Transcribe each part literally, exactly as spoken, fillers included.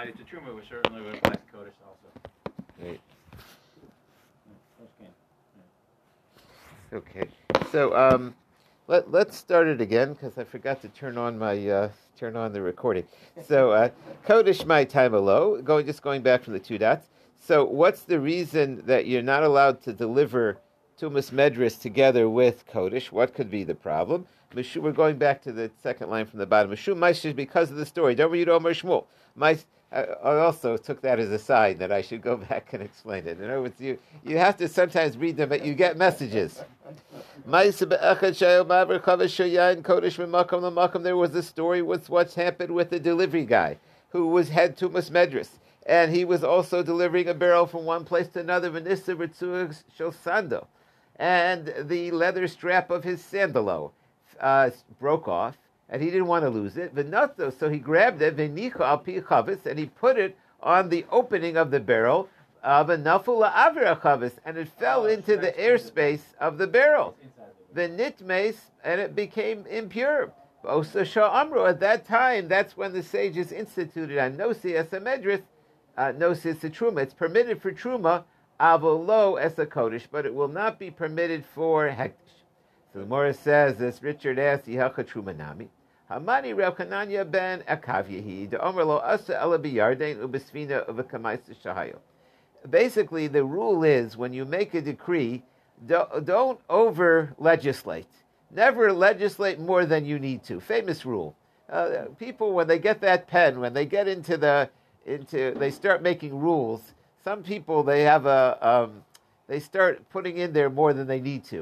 applied it to Truma, we certainly would apply it to Kodesh also. Great. Okay. So um, let let's start it again because I forgot to turn on my uh, turn on the recording. So uh, Kodesh my time alo. Going just going back from the two dots. So what's the reason that you're not allowed to deliver Tumas Medris together with Kodesh? What could be the problem? We're going back to the second line from the bottom. Because of the story. Don't read Omer Shmuel. My, I also took that as a sign that I should go back and explain it. In other words, you, you have to sometimes read them, but you get messages. There was a story with what's happened with the delivery guy who was had Tumas Medris. And he was also delivering a barrel from one place to another. And the leather strap of his sandalo uh, broke off, and he didn't want to lose it. So he grabbed it, and he put it on the opening of the barrel, and it fell into the airspace of the barrel. And it became impure. At that time, that's when the sages instituted on Nosi as a Medris. Uh, Nosis to Truma. It's permitted for Truma, avolo as a Kodesh, but it will not be permitted for Hekdesh. So the Gemara says this. Richard asks, Yehacha Truma Nami. Hamani Reb Chananya ben Akavya, the Omer lo asa ela b'Yarden u'b'Sfina u'v'Kamaisa Shahayo. Basically, the rule is when you make a decree, don't over legislate. Never legislate more than you need to. Famous rule. Uh, people, when they get that pen, when they get into the Into they start making rules. Some people they have a um, they start putting in there more than they need to.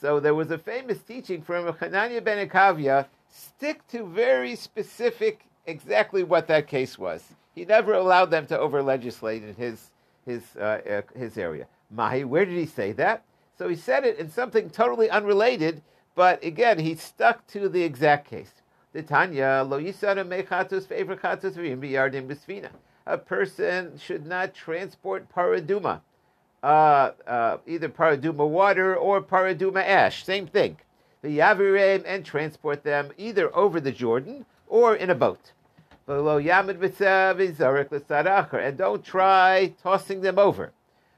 So there was a famous teaching from Chananya ben Akavya: stick to very specific, exactly what that case was. He never allowed them to over legislate in his his uh, uh, his area. Mahi, where did he say that? So he said it in something totally unrelated, but again he stuck to the exact case. The Tanya lo yisara mechatos favor chatos v'yardim b'sfina. A person should not transport paraduma, uh, uh, either paraduma water or paraduma ash. Same thing. The yavireim and transport them either over the Jordan or in a boat. Lo yamid b'tzav v'zarek l'sarachar, and don't try tossing them over.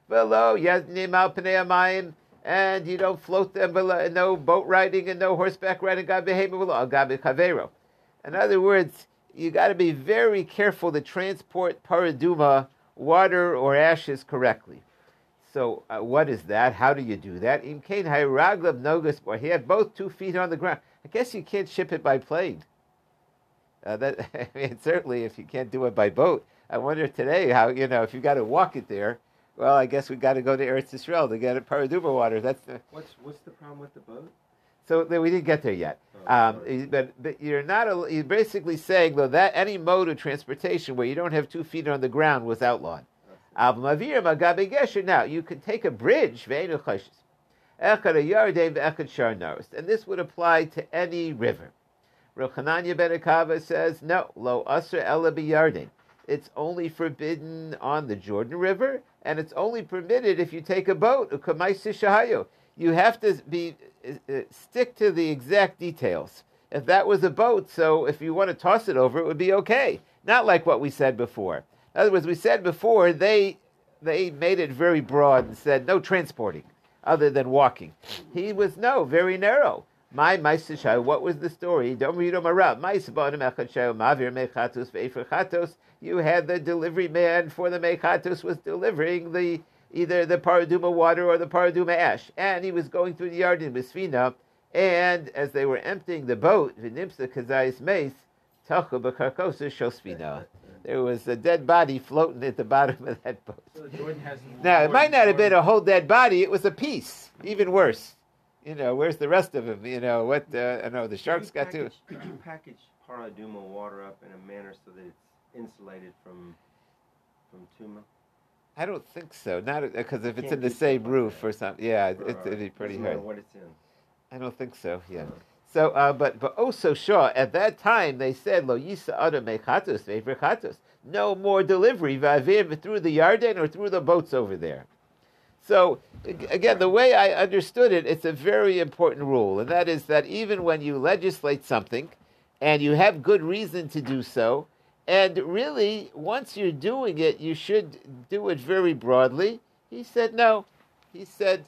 Lo yaznim al pnei hamayim. And you don't float them, no boat riding and no horseback riding. In other words, you got to be very careful to transport paraduma, water or ashes correctly. So uh, what is that? How do you do that? He had both two feet on the ground. I guess you can't ship it by plane. Uh, that, I mean, certainly if you can't do it by boat. I wonder today how, you know, if you got to walk it there. Well, I guess we've got to go to Eretz Yisrael to get a paraduma water. That's the what's what's the problem with the boat? So we didn't get there yet. Oh, um, but, but you're not a, you're basically saying though that any mode of transportation where you don't have two feet on the ground was outlawed. Okay. Now you could take a bridge, and this would apply to any river. Reb Chananya ben Akavya says no, lo asr ela b'Yarden. It's only forbidden on the Jordan River, and it's only permitted if you take a boat. You have to be uh, stick to the exact details. If that was a boat, so if you want to toss it over, it would be okay. Not like what we said before. In other words, we said before, they they made it very broad and said no transporting other than walking. He was, no, very narrow. My Maisishayu, what was the story? Don't read them around. You had the delivery man for the mechatos was delivering the either the paraduma water or the paraduma ash, and he was going through the yard in Bisfina, and as they were emptying the boat, Vinimsa Kazai's mace, Tachu Bakarkosa Shosfina. There was a dead body floating at the bottom of that boat. So Jordan has now it might not have been a whole dead body, it was a piece, even worse. You know, where's the rest of them? You know, what, uh, I know, the sharks got to. Could you package paraduma water up in a manner so that it's insulated from from Tuma? I don't think so. Not because if it's in the same roof or something, yeah, or, it's, it'd be pretty hard. What it's in. I don't think so, yeah. Uh-huh. So, uh, but but also, sure, at that time they said, Lo yisa adam mechatos ve'verchatos. No more delivery v'avir through the Yarden or through the boats over there. So, again, the way I understood it, it's a very important rule, and that is that even when you legislate something and you have good reason to do so, And really, once you're doing it, you should do it very broadly. He said, no. He said,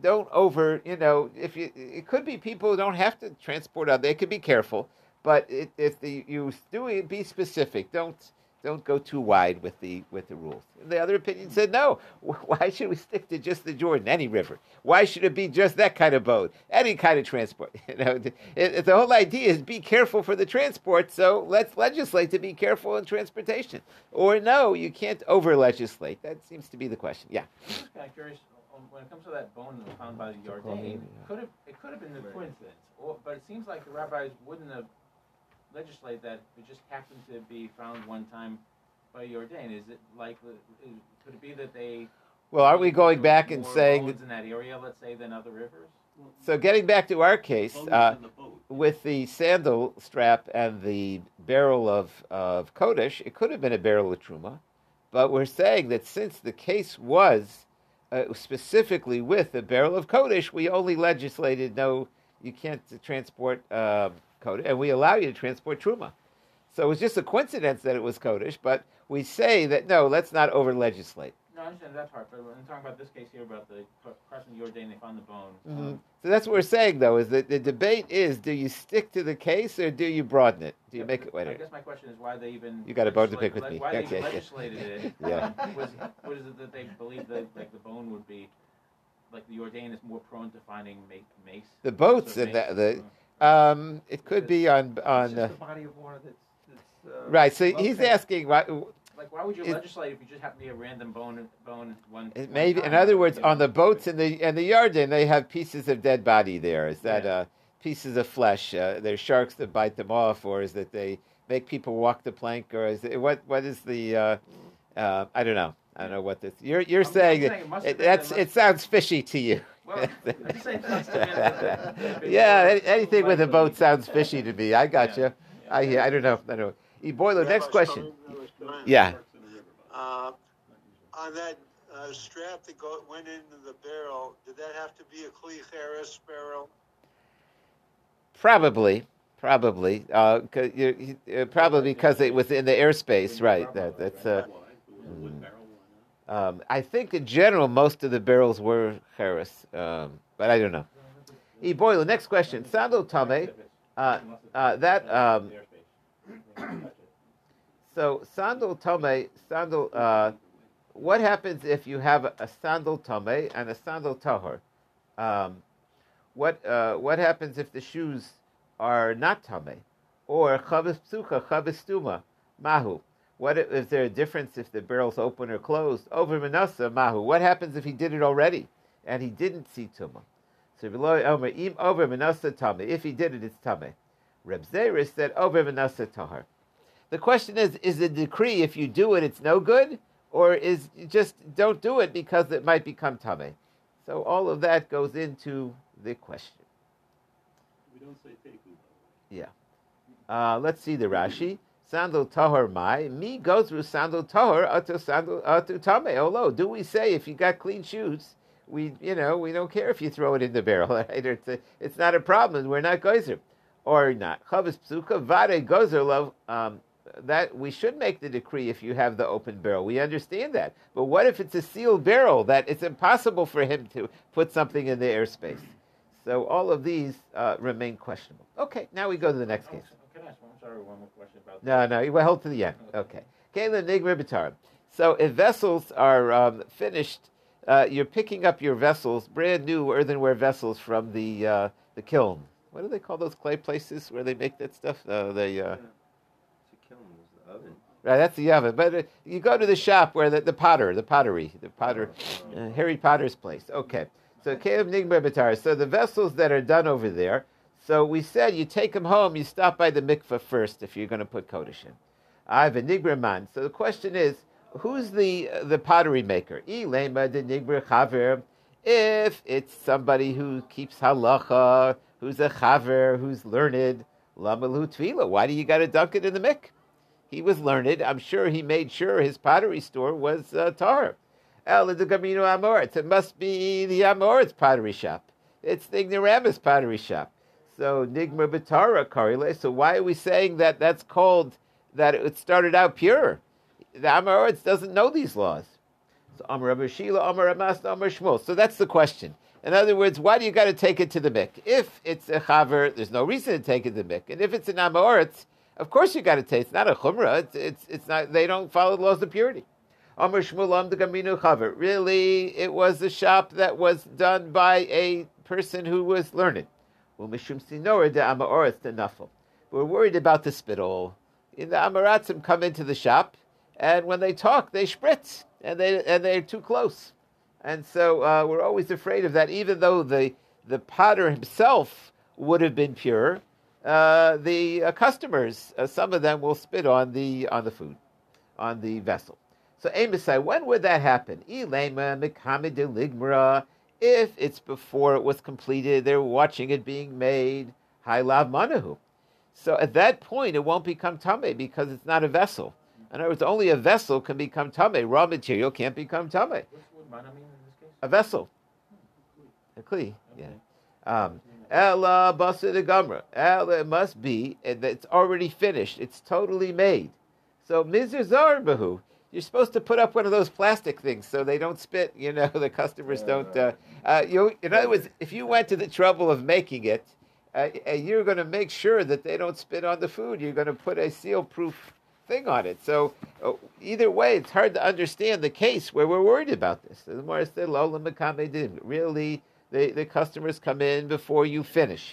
don't over, you know, if you, it could be people who don't have to transport out. They could be careful. But it, if the, you do it, be specific. Don't don't go too wide with the with the rules. And the other opinion said, no, why should we stick to just the Jordan, any river? Why should it be just that kind of boat, any kind of transport? You know, it, it, the whole idea is be careful for the transport, so let's legislate to be careful in transportation. Or no, you can't over-legislate. That seems to be the question. Yeah. I'm curious, when it comes to that bone that was found by the Yarden, could have, it could have been a coincidence, or, but it seems like the rabbis wouldn't have legislate that it just happened to be found one time by Yarden. Is it likely? Is, could it be that they? Well, are we going back and saying that in that area, let's say, than other rivers? So, getting back to our case, uh, with the sandal strap and the barrel of of Kodesh, it could have been a barrel of Truma, but we're saying that since the case was uh, specifically with the barrel of Kodesh, we only legislated no, you can't transport. Um, Kodesh, and we allow you to transport Truma. So it was just a coincidence that it was Kodesh, but we say that, no, let's not over-legislate. No, I understand that part, but I'm talking about this case here about the crossing the Jordan, they found the bone. Mm-hmm. Um, so that's what we're saying, though, is that the debate is, do you stick to the case or do you broaden it? Do you make it wider? I guess my question is why they even... You got a bone to pick with me. Why okay. they legislated it. Yeah. Was, was it that they believed that like the bone would be... Like the Jordan is more prone to finding mace? The boats and the... the Um, it could it's, be on on the body of water that's, that's uh, right. So he's paint. asking why. Like, why would you it, legislate if you just happen to be a random bone bone one? It may one be, in other words, on the boats and the and the Yarden, they have pieces of dead body there. Is that yeah. uh, pieces of flesh? Uh, there's sharks that bite them off, or is that they make people walk the plank, or is it, what? What is the? Uh, uh, I don't know. I don't know what this. You're you're I'm, saying, I'm saying that it, that's it sounds fishy to you. Well, yeah, anything with a boat sounds fishy to me. I got yeah. you. Yeah. I yeah, I don't know. I don't know. Eboilo, next Rabbi question. Stone, yeah. Uh, on that uh, strap that go, went into the barrel, did that have to be a Kli Cheres barrel? Probably, probably. Uh, you, uh, probably because it was in the airspace, right? That, that's uh, mm. Um, I think in general most of the barrels were Harris, um, but I don't know. E. Boyle, next question. Sandal Tame, uh, uh, that um, so Sandal Tame, Sandal. Uh, what happens if you have a Sandal Tame and a Sandal Tahor? Um, what uh, what happens if the shoes are not Tame, or Chavas Psucha, Chavas Tuma, Mahu? What is there a difference if the barrel's open or closed? Over Manasseh, Mahu. What happens if he did it already and he didn't see Tumah? So below Omer, over Manasseh Tameh. If he did it, it's Tameh. Reb Zeris said, over Manasseh Tahar. The question is, is the decree, if you do it, it's no good? Or is just don't do it because it might become Tameh? So all of that goes into the question. We don't say Teku. Yeah. Uh, let's see the Rashi. Sandal Tahor Mai, me go through Sandal Tahor Atu Sandal Atu Tame. Oh lo, do we say if you got clean shoes, we you know, we don't care if you throw it in the barrel, right? It's, a, it's not a problem, we're not gozer. Or not. Chavas Psuka Vade Gozer Love, um that we should make the decree if you have the open barrel. We understand that. But what if it's a sealed barrel that it's impossible for him to put something in the airspace? So all of these uh, remain questionable. Okay, now we go to the next case. I'm sorry, one more question about that. No, no, we'll hold to the end. Okay. Kayla Nigma Batarim. So if vessels are um, finished, uh, you're picking up your vessels, brand new earthenware vessels from the uh, the kiln. What do they call those clay places where they make that stuff? Uh, they, uh... Yeah. It's a kiln, it's the oven. Right, that's the oven. But uh, you go to the shop where the, the potter, the pottery, the potter, uh, Harry Potter's place. Okay. So Kayla Nigma Batarim. So the vessels that are done over there, so we said you take them home, you stop by the mikveh first if you're going to put Kodesh in. I have a nigraman. So the question is, who's the uh, the pottery maker? Ilema de nigre chaver. If it's somebody who keeps halacha, who's a chaver, who's learned, lamalhu tvila. Why do you got to dunk it in the mik? He was learned. I'm sure he made sure his pottery store was uh, tar. El de gamino amoritz. It must be the amoritz pottery shop. It's the ignoramus pottery shop. So Nigma Batara Karile. So why are we saying that that's called that it started out pure. The Am Haaretz doesn't know these laws. So Amar Rabbi Shila, Amar Amasta, Amar Shmuel. So that's the question. In other words, why do you got to take it to the Mik? If it's a Chaver, there's no reason to take it to the Mik. And if it's an Am Haaretz, of course you got to take it. It's not a Chumrah. It's, it's, it's not, they don't follow the laws of purity. Amar Shmuel Am de Gaminu Chaver. Really, it was a shop that was done by a person who was learned. Umishum Sinora de Am Haaretz de Nafel. We're worried about the spittle. In the Amaratzim come into the shop, and when they talk, they spritz, and they and they're too close, and so uh, we're always afraid of that. Even though the the potter himself would have been pure, uh, the uh, customers, uh, some of them will spit on the on the food, on the vessel. So Amosai, when would that happen? Elema mekame de ligmra. If it's before it was completed, they're watching it being made. Haylav manahu. So at that point, it won't become tameh because it's not a vessel. In other words, only a vessel can become tameh. Raw material can't become tameh. What would mana mean in this case? A vessel. A kli. Yeah. Ela basa de gamra. Ela, it must be, and it's already finished. It's totally made. So mizir zar bahu. You're supposed to put up one of those plastic things so they don't spit, you know, the customers yeah, don't. Right. Uh, uh, you, in other words, if you went to the trouble of making it, Uh, and you're going to make sure that they don't spit on the food. You're going to put a seal-proof thing on it. So uh, either way, it's hard to understand the case where we're worried about this. The more I said, Lola Makame didn't. Really, the, the customers come in before you finish.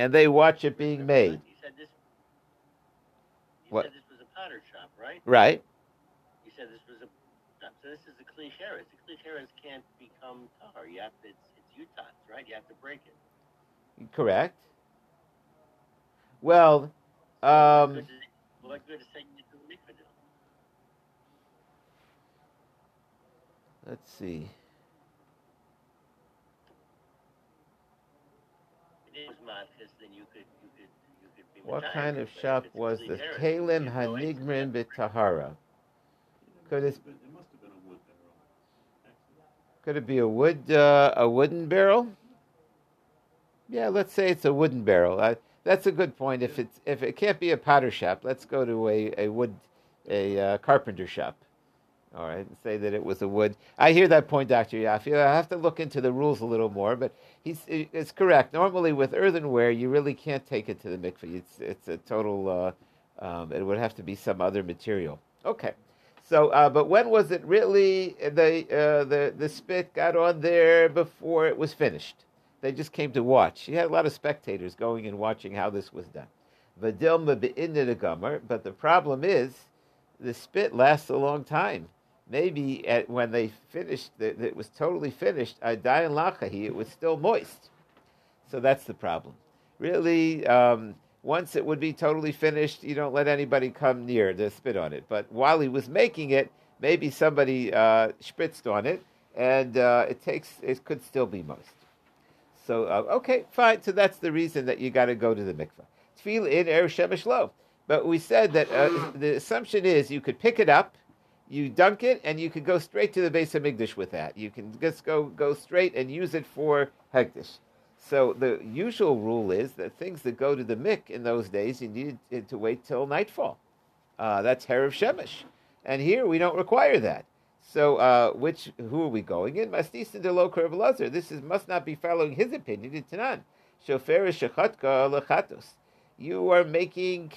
And they watch it being made. You said this, you what? said this was a potter shop, right? Right. You said this was a so this is a cliché. The cliché can't become tar. You have to, it's, it's utats, right? You have to break it. Correct. Well, um, let's see. What kind of shop was this? Kalim Hanigrin B'Tahara. Could it, could it be a wood, uh, a wooden barrel? Yeah, let's say it's a wooden barrel. Uh, that's a good point. If it's if it can't be a potter shop, let's go to a, a wood, a uh, carpenter shop. All right, and say that it was a wood. I hear that point, Doctor Yaffe. I have to look into the rules a little more, but he's it's correct. Normally, with earthenware, you really can't take it to the mikveh. It's it's a total. Uh, um, it would have to be some other material. Okay, so uh, but when was it really the uh, the the spit got on there before it was finished? They just came to watch. She had a lot of spectators going and watching how this was done. But the problem is, the spit lasts a long time. Maybe at, when they finished, the, it was totally finished, it was still moist. So that's the problem. Really, um, once it would be totally finished, you don't let anybody come near the spit on it. But while he was making it, maybe somebody uh, spritzed on it, and uh, it takes. It could still be moist. So, uh, okay, fine. So that's the reason that you got to go to the mikveh. Tefillah in Erev Shemesh Lo. But we said that uh, the assumption is you could pick it up, you dunk it, and you could go straight to the Beis HaMikdash with that. You can just go, go straight and use it for Hekdesh. So the usual rule is that things that go to the mikveh in those days, you needed to wait till nightfall. Uh, that's Erev Shemesh. And here we don't require that. So, uh, which who are we going in? Masnisen de lo Rebbe Lozla. This is must not be following his opinion. It's not. Shofer shechatka lechatos. You are making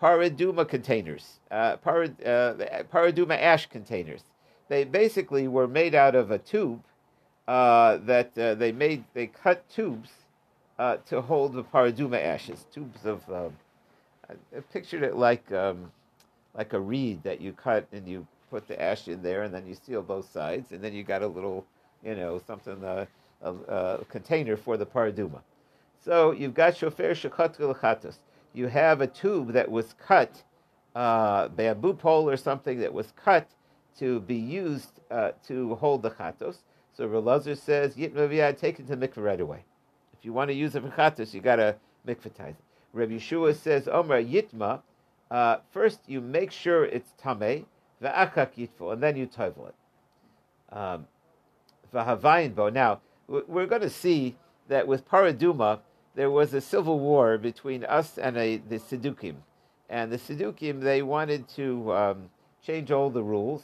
paraduma containers, uh, parad, uh, paraduma ash containers. They basically were made out of a tube uh, that uh, they made. They cut tubes uh, to hold the paraduma ashes. Tubes of um, I pictured it like um, like a reed that you cut and you put the ash in there, and then you seal both sides, and then you got a little, you know, something, uh, a, a container for the paraduma. So you've got shofer shechat gilchatos. You have a tube that was cut, uh, bamboo pole or something that was cut to be used uh, to hold the chatos. So Rebbe Lozla says, Yitmaviyad, take it to the mikveh right away. If you want to use it for chatos, you got to mikvetize it. Rebbe Yeshua says, Omer Yitma, uh, first you make sure it's tameh, and then you tovel it. Um, now, we're going to see that with Paraduma, there was a civil war between us and a, the Tzedukim. And the Tzedukim, they wanted to um, change all the rules.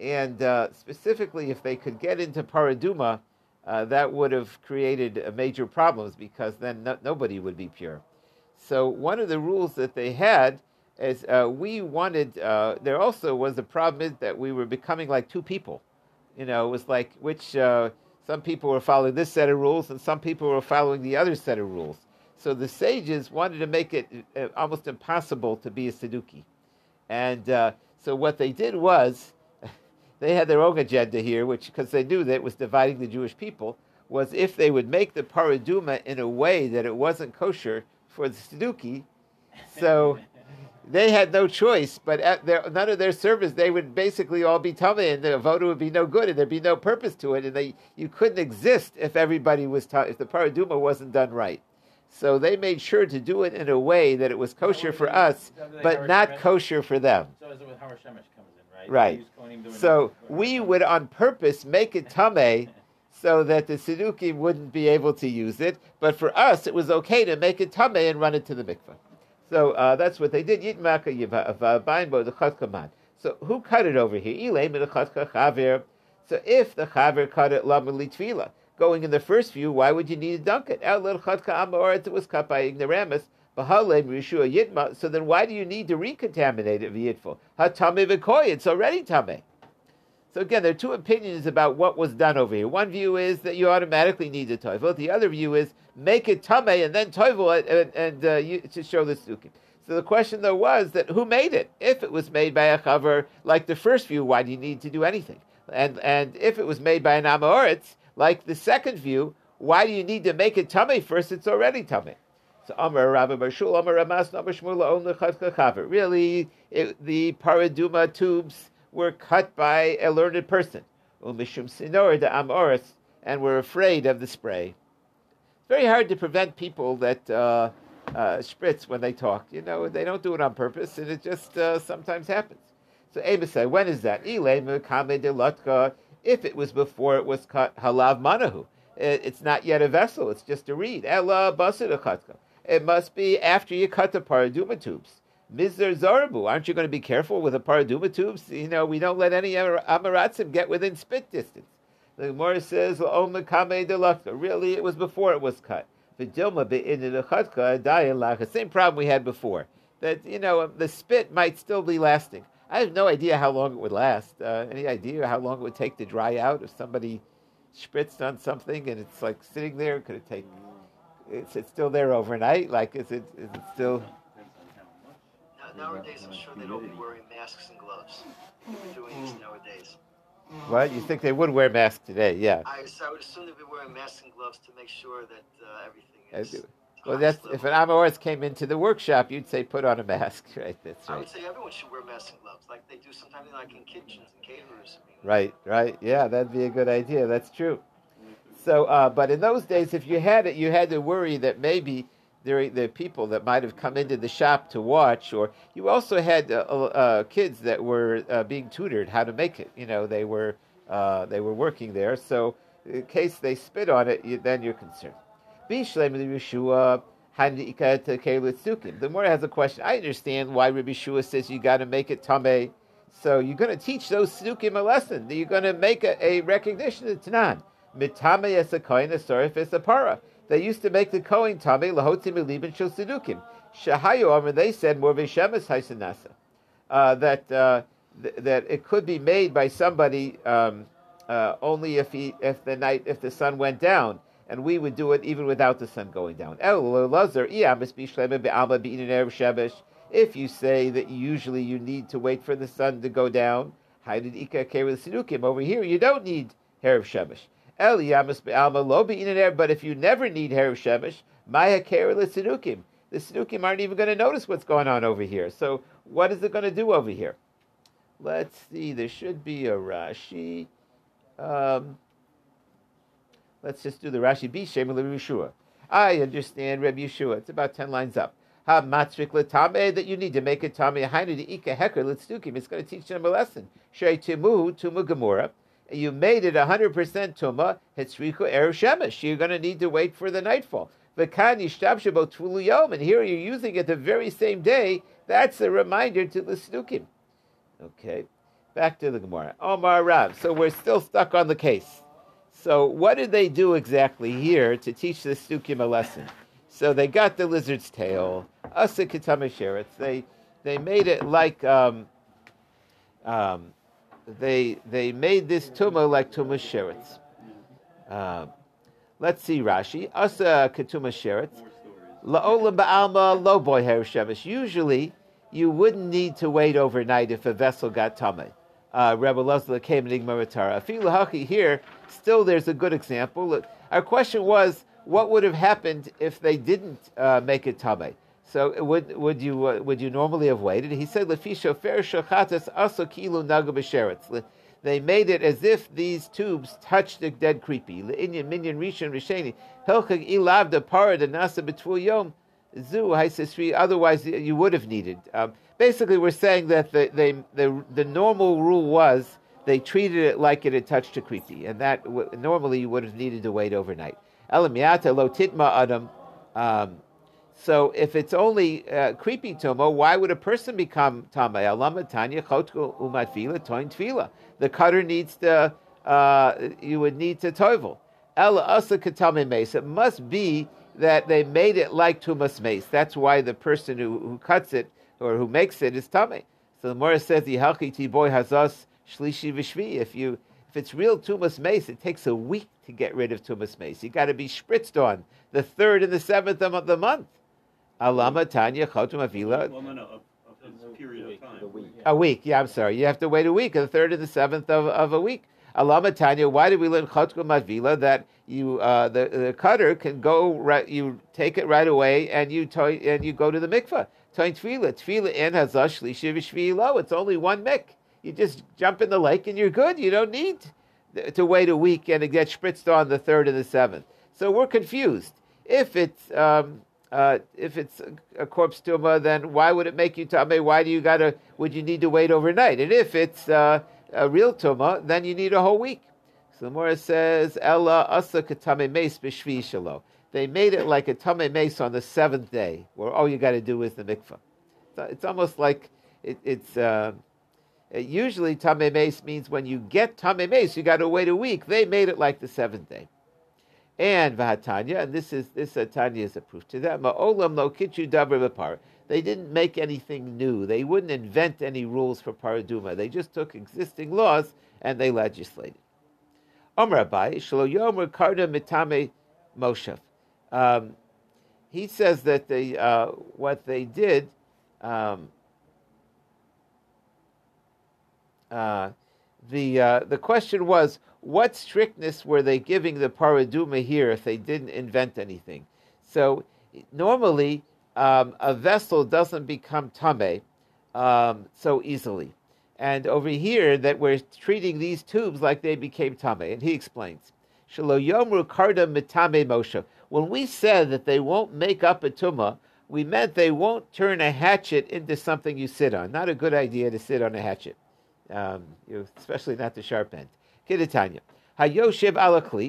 And uh, specifically, if they could get into Paraduma, uh, that would have created uh, major problems, because then no- nobody would be pure. So one of the rules that they had is uh, we wanted, uh, there also was a problem that we were becoming like two people. You know, it was like which uh, some people were following this set of rules and some people were following the other set of rules. So the sages wanted to make it uh, almost impossible to be a Tzeduki. And uh, so what they did was, they had their own agenda here, which, because they knew that it was dividing the Jewish people, was if they would make the Paraduma in a way that it wasn't kosher for the Tzeduki, so they had no choice, but at their, none of their service, they would basically all be Tameh, and the voter would be no good, and there'd be no purpose to it, and they you couldn't exist if everybody was ta- if the Paraduma wasn't done right. So they made sure to do it in a way that it was kosher for us, but not kosher for them. So is it with Har Shemesh comes in, right? Right. So we would on purpose make it Tameh so that the Tzedukim wouldn't be able to use it, but for us it was okay to make it Tameh and run it to the mikveh. So uh, that's what they did. So who cut it over here? So if the Chaver cut it, Lamalitvila. Going in the first view, why would you need to dunk it? It was cut by ignoramus. So then why do you need to recontaminate it v'yitful? It's already tameh. So again, there are two opinions about what was done over here. One view is that you automatically need the toivel. The other view is make it tameh and then toivel it and, and uh, you, to show the tzedukim. So the question though was that who made it? If it was made by a chaver, like the first view, why do you need to do anything? And and if it was made by an amoritz, like the second view, why do you need to make it tameh first? It's already tameh. So Amar Rabbi Barshul, Amar Ramas, Amar Shmuel, Om Lechadcha Chaver. Really, it, the Paraduma tubes were cut by a learned person. Umishum Sinor de Amoris, and were afraid of the spray. It's very hard to prevent people that uh, uh, spritz when they talk. You know, they don't do it on purpose, and it just uh, sometimes happens. So Abisai, when is that? Ilay Mekame de Latka. If it was before it was cut, halav manahu. It, it's not yet a vessel, it's just a reed. Ela basud achatka. It must be after you cut the paraduma tubes. Mizer Zarabu, aren't you going to be careful with the paraduma tubes? You know, we don't let any amaratzim get within spit distance. The Gemara says, really, it was before it was cut. Same problem we had before. That, you know, the spit might still be lasting. I have no idea how long it would last. Uh, any idea how long it would take to dry out if somebody spritzed on something and it's like sitting there? Could it take? Is it still there overnight? Like, is it? Is it still? Now, nowadays, I'm sure they don't be wearing masks and gloves. They're doing this nowadays. What? You think they would wear masks today? Yeah. I, so I would assume they'd be wearing masks and gloves to make sure that uh, everything is. Well, that's if an Amoritz came into the workshop, you'd say put on a mask, right? That's right. I would say everyone should wear masks and gloves, like they do sometimes, like in kitchens and caterers. Right, right, yeah, that'd be a good idea. That's true. So, uh, but in those days, if you had it, you had to worry that maybe there the people that might have come into the shop to watch, or you also had uh, uh, kids that were uh, being tutored how to make it. You know, they were uh, they were working there, so in case they spit on it, you, then you're concerned. The Gemara has a question. I understand why Rebbe Yeshua says you got to make it tameh. So you're going to teach those Tzedukim a lesson. You're going to make a, a recognition of Tanan. Mitameh es a kohen, asorif es a para. They used to make the kohen tameh lahotzi milibin shel Tzedukim. Shahayu Amr, they said more v'shemes haisanasa, uh, that uh, th- that it could be made by somebody um, uh, only if he if the night if the sun went down. And we would do it even without the sun going down. If you say that usually you need to wait for the sun to go down, over here you don't need Erev Shemesh. But if you never need Erev Shemesh, the Tzedukim aren't even going to notice what's going on over here. So what is it going to do over here? Let's see, there should be a Rashi. Um, Let's just do the Rashi B. Shem Rebbe Yeshua. I understand Rebbe Yeshua. It's about ten lines up. Ha matzrik l'tameh, that you need to make it tameh. Hainu de ika heker l'tzdukim. It's going to teach them a lesson. Shrei timu tuma gemura. You made it a hundred percent tuma. Hetzriku erev shemesh. You're going to need to wait for the nightfall. V'kan yishtab shebo tvulu yom. And here you're using it the very same day That's a reminder to the Tzedukim. Okay, back to the Gemara. Omar Rav. So we're still stuck on the case. So what did they do exactly here to teach the Tzedukim a lesson? So they got the lizard's tail, Asa Ketama Sheretz. They they made it like um, um, they they made this tumah like Tumas Sheretz. Uh, let's see Rashi. Asa Ketuma Sheretz. La'olam ba'alma lo boher shemesh. Usually you wouldn't need to wait overnight if a vessel got tamei. Uh, Rebbe Lozla came in Igmaratara. Afilu haki here, still there's a good example. Our question was, what would have happened if they didn't uh, make it tamei? So would would you uh, would you normally have waited? He said, Lefi shofer shochatas aso kilu nagu b'sheretz. They made it as if these tubes touched the dead creepy. Le'inyan minyan rishon risheni helchag ilav de parad anasa b'tvu yom. Otherwise you would have needed. Um, basically, we're saying that the, they, the the normal rule was they treated it like it had touched a creepy, and that w- normally you would have needed to wait overnight. Elamiyata lo titma adam. So if it's only uh, creepy tomo, why would a person become tamay? Alama tanya chotku umatfila toin tfila. The cutter needs to. Uh, you would need to tovel. Ela asa katame mesa. It must be that they made it like Tumas Medris. That's why the person who, who cuts it or who makes it is Tamei. So the Mora says, Yihalki ti boy hazos shlishi v'shvi. If you if it's real Tumas Medris, it takes a week to get rid of Tumas Medris. You got to be spritzed on the third and the seventh of the month. Alama tanya chotum avila. A week. Yeah, I'm sorry. You have to wait a week, the third and the seventh of, of a week. Alama Tanya, why did we learn Chotku Mavila that you uh, the, the cutter can go right, you take it right away and you to, and you go to the mikveh. Toin tefila, tefila in hazash shlishi v'shvi'i lo. It's only one mik. You just jump in the lake and you're good. You don't need to wait a week and to get spritzed on the third and the seventh. So we're confused. If it's um, uh, if it's a, a corpse tumah, then why would it make you tamei? Why do you gotta? Would you need to wait overnight? And if it's uh, a real tumah, then you need a whole week. So the Mora says, Ella asa katame meis b'shvi shelo. They made it like a tame meis on the seventh day, where all you got to do is the mikvah. So it's almost like it, it's uh, it usually tame meis means when you get tame meis, you got to wait a week. They made it like the seventh day. And v'hatanya, and this is this Tanya is a proof to that. Ma'olam lo kitchu davar b'par. They didn't make anything new. They wouldn't invent any rules for Paraduma. They just took existing laws and they legislated. Omar Abai, Shelo Yomer Karda Mitame Moshev. He says that they, uh, what they did, um, uh, the uh, the question was, what strictness were they giving the Paraduma here if they didn't invent anything? So normally, Um, a vessel doesn't become tame um, so easily. And over here, that we're treating these tubes like they became tame. And he explains, Shelo yomru karda mitame moshe. When we said that they won't make up a tumah, we meant they won't turn a hatchet into something you sit on. Not a good idea to sit on a hatchet, um, especially not the sharp end. Kidatanya. Hayoshiv alakli.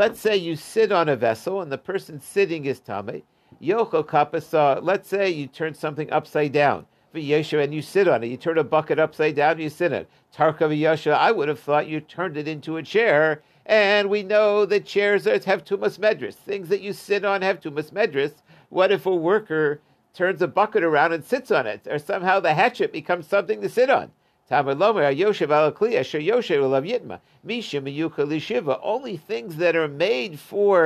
Let's say you sit on a vessel and the person sitting is tame. Yoko kapasa. Let's say you turn something upside down, v'yeshu, and you sit on it. You turn a bucket upside down, you sit on it. Tarka v'yeshu. I would have thought you turned it into a chair, and we know that chairs have Tumas Medris. Things that you sit on have Tumas Medris. What if a worker turns a bucket around and sits on it, or somehow the hatchet becomes something to sit on? Tamar lomer yoshev alakli asher yoshev ulav yitma mishim yuchal lishiva. Only things that are made for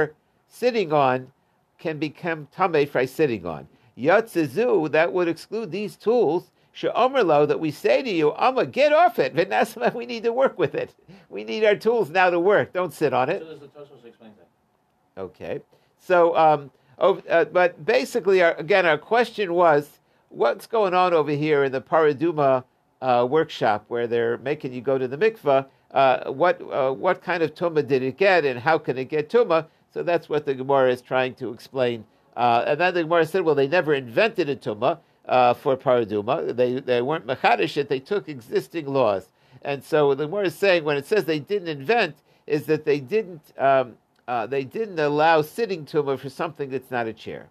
sitting on can become tamei for sitting on. Yatzizu, that would exclude these tools. She'omerlo, that we say to you, Amma, get off it. Vinasma, we need to work with it. We need our tools now to work. Don't sit on it. So there's a Tosfos explains that. Okay. So, um, oh, uh, but basically, our, again, our question was, what's going on over here in the Paraduma uh, workshop where they're making you go to the mikveh? Uh, what uh, what kind of tumah did it get, and how can it get tumah? So that's what the Gemara is trying to explain. Uh, and then the Gemara said, well, they never invented a tumah uh, for Paraduma. They they weren't machadish it. They took existing laws. And so the Gemara is saying, when it says they didn't invent, is that they didn't um, uh, they didn't allow sitting tumah for something that's not a chair.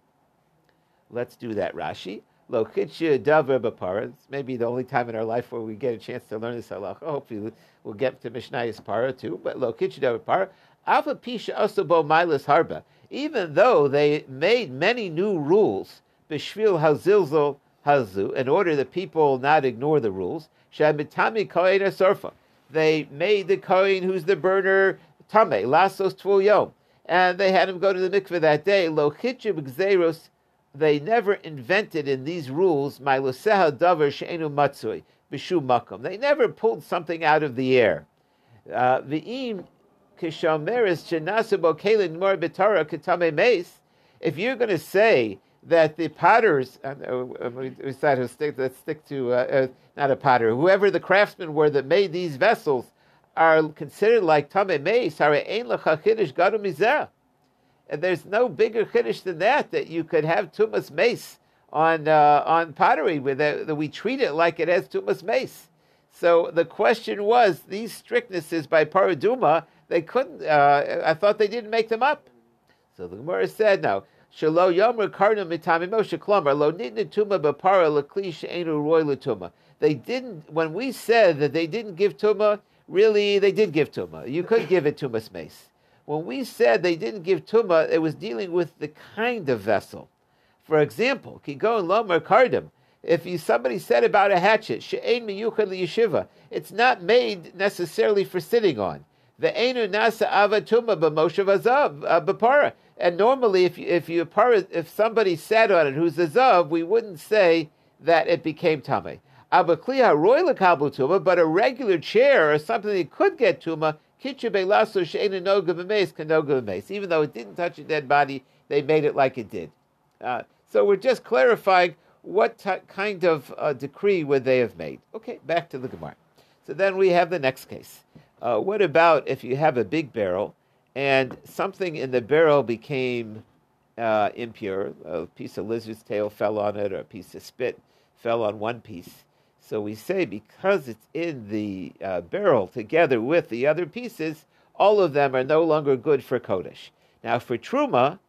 Let's do that, Rashi. Lokitcha Davra Bapara. It's maybe the only time in our life where we get a chance to learn this halacha. Hopefully we'll get to Mishnayis Parah too. But Lokitcha Davra Parah. Alpha Pisha Asabo Milas Harba. Even though they made many new rules, Bishvil Hazilzo Hazu, in order that people not ignore the rules, Shamitami Kohen Asorfa. They made the Kohen who's the burner Tame, Lasos Tvul Yom. And they had him go to the mikveh that day. Lochitchib Gzeros. They never invented in these rules Mailuseha Davar She'enu Matsui Bishu Makom. They never pulled something out of the air. Uh, V'im Kishomeres Shenasubo Kelin Mor B'Torah Ketame Meis. If you're going to say that the potters, uh, we, we decided to stick, let's stick to, uh, uh, not a potter, whoever the craftsmen were that made these vessels are considered like Tame Meis, Hare Ein Lecha Chiddush Gadol Mizeh. And there's no bigger Kiddush than that, that you could have Tumas Mace on uh, on pottery, with that we treat it like it has Tumas Mace. So the question was, these strictnesses by Paraduma, they couldn't, uh, I thought they didn't make them up. So the Gemara said, no. Shelo Yomru Karnu Mitami Moshe Klomar, Lo Nidna Tuma Bapara Lekli She'enu Roi L'Tuma. They didn't, when we said that they didn't give Tuma, really they did give Tuma. You could give it Tumas Mace. When we said they didn't give Tuma, it was dealing with the kind of vessel. For example, Kigon Lomar Kardim, if you, somebody said about a hatchet, She'ein miyuchad liyeshiva, it's not made necessarily for sitting on. Ve'enu nasa ava Tuma b'moshev azav b'para. And normally, if you, if, you, if somebody sat on it who's azav, we wouldn't say that it became Tame. Abakliha roy l'kablu Tuma, but a regular chair or something that could get Tuma, even though it didn't touch a dead body, they made it like it did. Uh, so we're just clarifying what t- kind of uh, decree would they have made. Okay, back to the Gemara. So then we have the next case. Uh, what about if you have a big barrel and something in the barrel became uh, impure, a piece of lizard's tail fell on it or a piece of spit fell on one piece. So we say because it's in the uh, barrel together with the other pieces, all of them are no longer good for Kodesh. Now for Truma,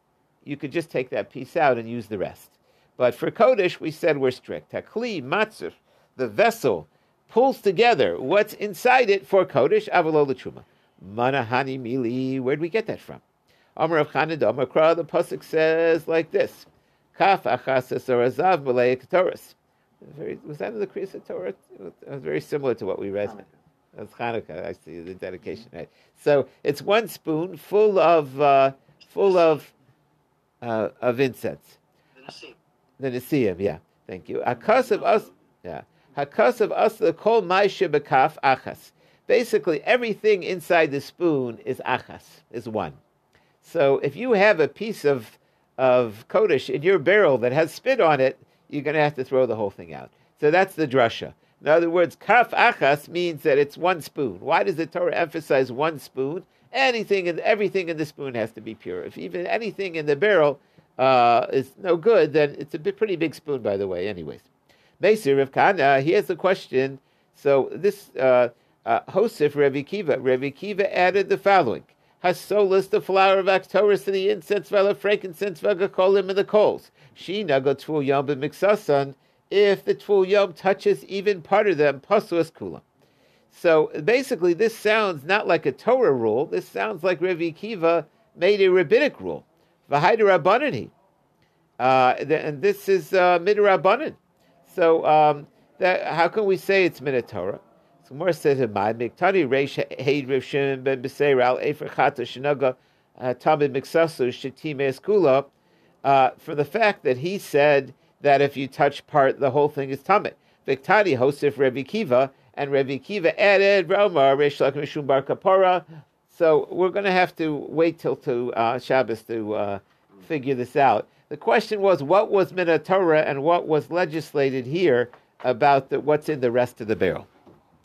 you could just take that piece out and use the rest. But for Kodesh, we said we're strict. Hakli matzur, the vessel, pulls together what's inside it for Kodesh, avalola Truma. Manahani mili, where'd we get that from? Amar of Chananya ben Akavya, the Pasuk says like this. Kaf achasas arazav b'lei ketoris. Very, was that in the Kriyas Torah? It was very similar to what we read. Hanukkah. That's Hanukkah, I see, the dedication, right? So it's one spoon full of uh, full of uh, of incense. The Nisim. The Nisim, yeah. Thank you. Hakas of us, yeah. Hakas of us the kol ma'aseh b'kaf achas. Basically, everything inside the spoon is achas, is one. So if you have a piece of of Kodesh in your barrel that has spit on it, you're going to have to throw the whole thing out. So that's the drasha. In other words, kaf achas means that it's one spoon. Why does the Torah emphasize one spoon? Anything and everything in the spoon has to be pure. If even anything in the barrel uh, is no good, then it's a bit, pretty big spoon, by the way, anyways. Meisir Rav Kana, here's the question. So this uh, uh, Hosef Rebbe Akiva. Rebbe Akiva added the following. Hasolas, the flower of Aktoris, and the incense, vela frankincense, vela kolim, and the coals. Sheena go Tvul Yom b'miksasan, if the Tvul Yom touches even part of them, pasuas kulam. So basically, this sounds not like a Torah rule. This sounds like Rebbe Akiva made a rabbinic rule. V'hai d'Rabbanan. Uh, and this is uh, midrabbanan. So um, that, how can we say it's min Torah? So Mor says in my Miktani Reish Haid Rav Shimon ben Beseral Efer Chata Shenaga Tamid Miksasu Shetim Eskula. Uh, for the fact that he said that if you touch part, the whole thing is tamid. Viktadi Hosef Rebbe Akiva, and Rebbe Akiva added Rama Reish Lakim Mishum Bar Kapora. So we're going to have to wait till to uh, Shabbos to uh, figure this out. The question was, what was min Torah and what was legislated here about the, what's in the rest of the barrel?